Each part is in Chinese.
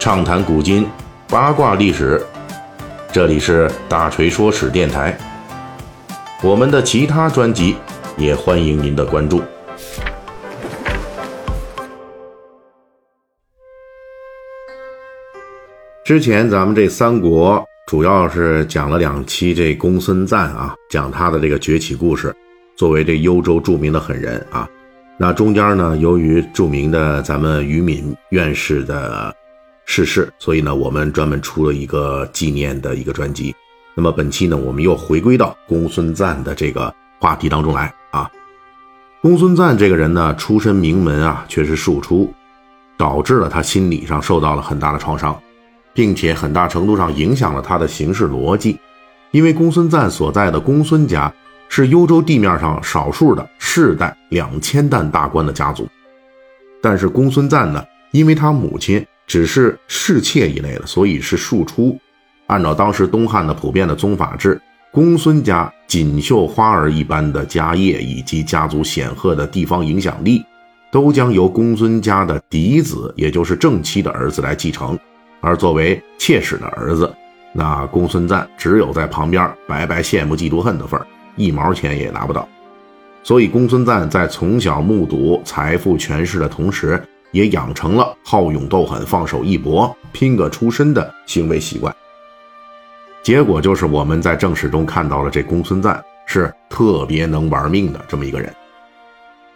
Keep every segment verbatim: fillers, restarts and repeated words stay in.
畅谈古今，八卦历史，这里是大锤说史电台。我们的其他专辑也欢迎您的关注。之前咱们这三国主要是讲了两期这公孙瓒啊，讲他的这个崛起故事，作为这幽州著名的狠人啊。那中间呢，由于著名的咱们于敏院士的逝世，所以呢我们专门出了一个纪念的一个专辑。那么本期呢，我们又回归到公孙瓒的这个话题当中来啊。公孙瓒这个人呢，出身名门啊，却是庶出，导致了他心理上受到了很大的创伤，并且很大程度上影响了他的行事逻辑。因为公孙瓒所在的公孙家是幽州地面上少数的世代两千担大官的家族，但是公孙瓒呢，因为他母亲只是侍妾一类的，所以是庶出。按照当时东汉的普遍的宗法制，公孙家锦绣花儿一般的家业以及家族显赫的地方影响力，都将由公孙家的嫡子，也就是正妻的儿子来继承。而作为妾室的儿子，那公孙瓒只有在旁边白白羡慕嫉妒恨的份儿，一毛钱也拿不到。所以公孙瓒在从小目睹财富权势的同时，也养成了好勇斗狠、放手一搏、拼个出身的行为习惯。结果就是我们在正史中看到了这公孙瓒是特别能玩命的这么一个人。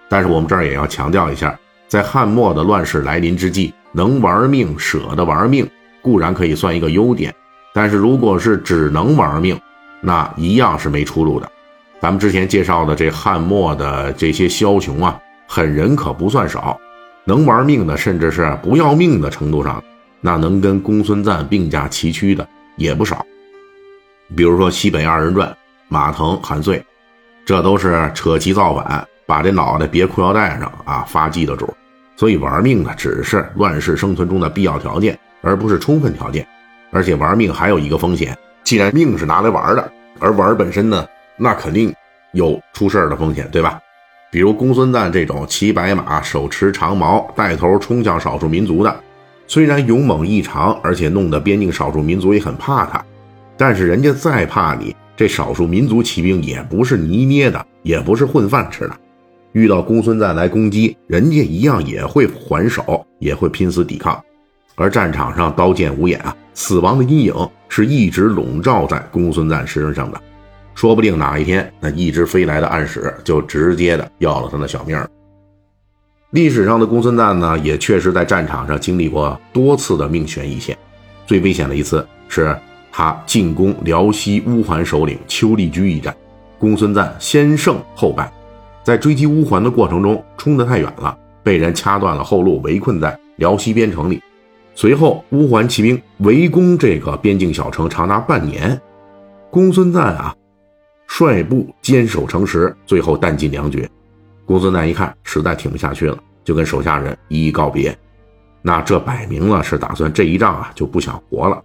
但是我们这儿也要强调一下，在汉末的乱世来临之际，能玩命、舍得玩命固然可以算一个优点，但是如果是只能玩命，那一样是没出路的。咱们之前介绍的这汉末的这些枭雄啊，狠人可不算少，能玩命的甚至是不要命的程度上，那能跟公孙瓒并驾齐驱的也不少。比如说西北二人转、马腾、韩遂，这都是扯旗造反，把这脑袋别裤腰带上啊，发迹的主。所以玩命呢，只是乱世生存中的必要条件，而不是充分条件。而且玩命还有一个风险，既然命是拿来玩的，而玩本身呢，那肯定有出事的风险，对吧？比如公孙瓒这种骑白马、手持长矛，带头冲向少数民族的，虽然勇猛异常，而且弄得边境少数民族也很怕他，但是人家再怕你，这少数民族骑兵也不是泥捏的，也不是混饭吃的。遇到公孙瓒来攻击，人家一样也会还手，也会拼死抵抗。而战场上刀剑无眼啊，死亡的阴影是一直笼罩在公孙瓒身上的。说不定哪一天，那一直飞来的暗使就直接的要了他的小命。历史上的公孙瓒呢，也确实在战场上经历过多次的命悬一线。最危险的一次是他进攻辽西乌桓首领丘陵居一战，公孙瓒先胜后败。在追击乌桓的过程中，冲得太远了，被人掐断了后路，围困在辽西边城里。随后乌桓骑兵围攻这个边境小城长达半年，公孙瓒啊率部坚守城池，最后弹尽粮绝。公孙瓒一看实在挺不下去了，就跟手下人一一告别。那这摆明了是打算这一仗啊就不想活了。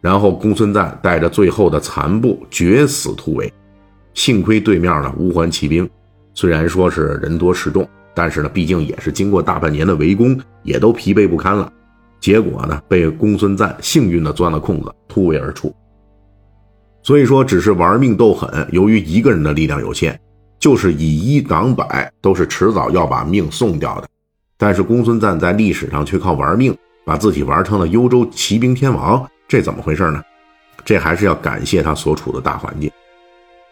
然后公孙瓒带着最后的残部决死突围。幸亏对面的乌桓骑兵虽然说是人多势众，但是呢，毕竟也是经过大半年的围攻，也都疲惫不堪了。结果呢，被公孙瓒幸运的钻了空子，突围而出。所以说，只是玩命斗狠，由于一个人的力量有限，就是以一挡百，都是迟早要把命送掉的。但是公孙瓒在历史上却靠玩命，把自己玩成了幽州骑兵天王，这怎么回事呢？这还是要感谢他所处的大环境。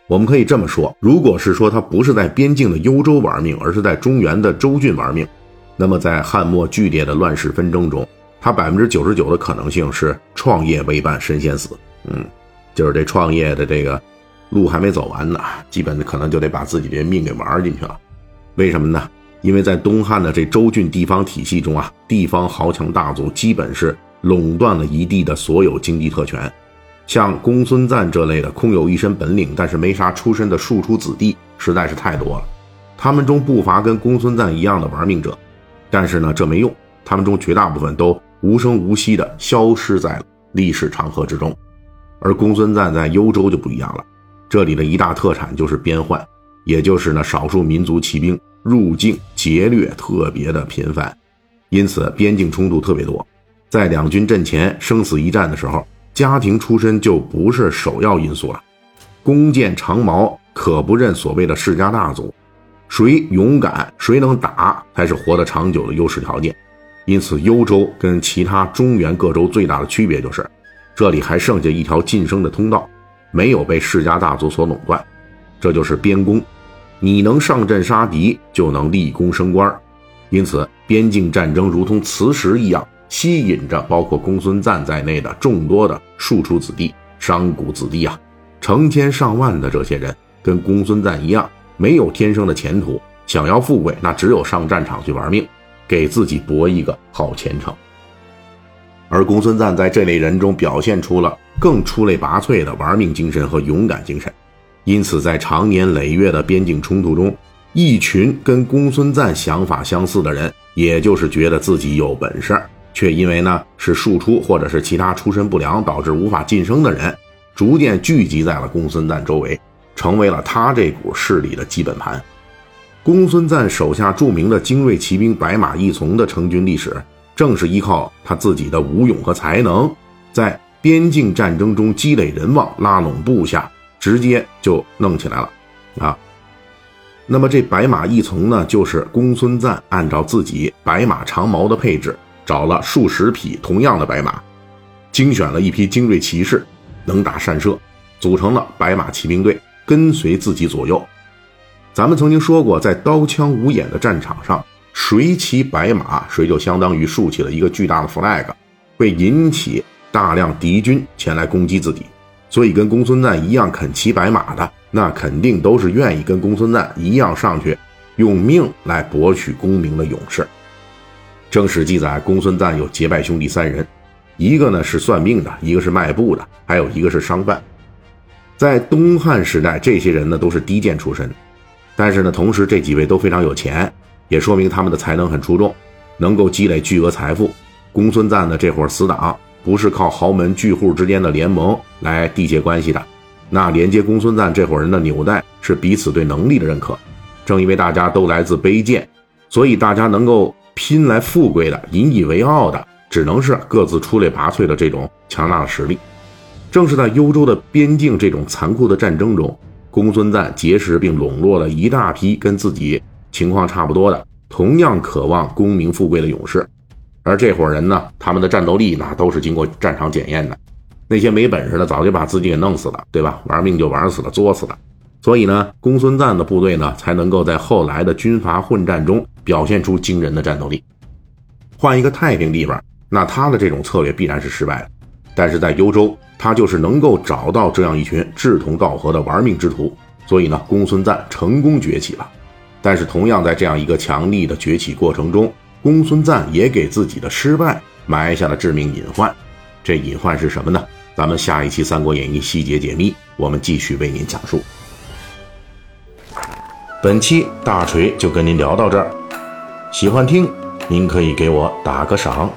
我们可以这么说，如果是说他不是在边境的幽州玩命，而是在中原的州郡玩命，那么在汉末剧烈的乱世纷争中，他 百分之九十九 的可能性是创业为伴身先死。嗯，就是这创业的这个路还没走完呢，基本可能就得把自己这命给玩进去了。为什么呢？因为在东汉的这州郡地方体系中啊，地方豪强大族基本是垄断了一地的所有经济特权。像公孙瓒这类的空有一身本领但是没啥出身的庶出子弟实在是太多了，他们中不乏跟公孙瓒一样的玩命者，但是呢这没用，他们中绝大部分都无声无息地消失在历史长河之中。而公孙瓒在幽州就不一样了，这里的一大特产就是边患，也就是呢少数民族骑兵入境劫掠特别的频繁，因此边境冲突特别多。在两军阵前生死一战的时候，家庭出身就不是首要因素了。弓箭长矛可不认所谓的世家大族，谁勇敢谁能打才是活得长久的优势条件。因此幽州跟其他中原各州最大的区别就是，这里还剩下一条晋升的通道，没有被世家大族所垄断，这就是边攻。你能上阵杀敌，就能立功升官。因此边境战争如同磁石一样，吸引着包括公孙瓒在内的众多的庶出子弟、商贾子弟啊，成千上万的这些人跟公孙瓒一样，没有天生的前途，想要富贵那只有上战场去玩命，给自己搏一个好前程。而公孙瓒在这类人中表现出了更出类拔萃的玩命精神和勇敢精神，因此在长年累月的边境冲突中，一群跟公孙瓒想法相似的人，也就是觉得自己有本事，却因为呢是庶出或者是其他出身不良导致无法晋升的人，逐渐聚集在了公孙瓒周围，成为了他这股势力的基本盘。公孙瓒手下著名的精锐骑兵白马义从的成军历史，正是依靠他自己的武勇和才能，在边境战争中积累人望，拉拢部下，直接就弄起来了啊。那么这白马义从呢，就是公孙瓒按照自己白马长矛的配置，找了数十匹同样的白马，精选了一批精锐骑士，能打善射，组成了白马骑兵队，跟随自己左右。咱们曾经说过，在刀枪无眼的战场上，谁骑白马，谁就相当于竖起了一个巨大的 flag， 会引起大量敌军前来攻击自己。所以跟公孙瓒一样肯骑白马的，那肯定都是愿意跟公孙瓒一样上去用命来博取功名的勇士。正史记载，公孙瓒有结拜兄弟三人，一个呢是算命的，一个是卖布的，还有一个是商贩。在东汉时代，这些人呢都是低贱出身，但是呢同时这几位都非常有钱，也说明他们的才能很出众，能够积累巨额财富。公孙瓒的这伙死党不是靠豪门巨户之间的联盟来缔结关系的，那连接公孙瓒这伙人的纽带是彼此对能力的认可。正因为大家都来自卑贱，所以大家能够拼来富贵的、引以为傲的，只能是各自出类拔萃的这种强大的实力。正是在幽州的边境这种残酷的战争中，公孙瓒结识并笼络了一大批跟自己情况差不多的同样渴望功名富贵的勇士。而这伙人呢，他们的战斗力那都是经过战场检验的，那些没本事的早就把自己给弄死了，对吧？玩命就玩死了，作死了。所以呢，公孙瓒的部队呢才能够在后来的军阀混战中表现出惊人的战斗力。换一个太平地方，那他的这种策略必然是失败的，但是在幽州，他就是能够找到这样一群志同道合的玩命之徒，所以呢，公孙瓒成功崛起了。但是同样在这样一个强力的崛起过程中，公孙瓒也给自己的失败埋下了致命隐患。这隐患是什么呢？咱们下一期《三国演义》细节解密，我们继续为您讲述。本期大锤就跟您聊到这儿，喜欢听您可以给我打个赏。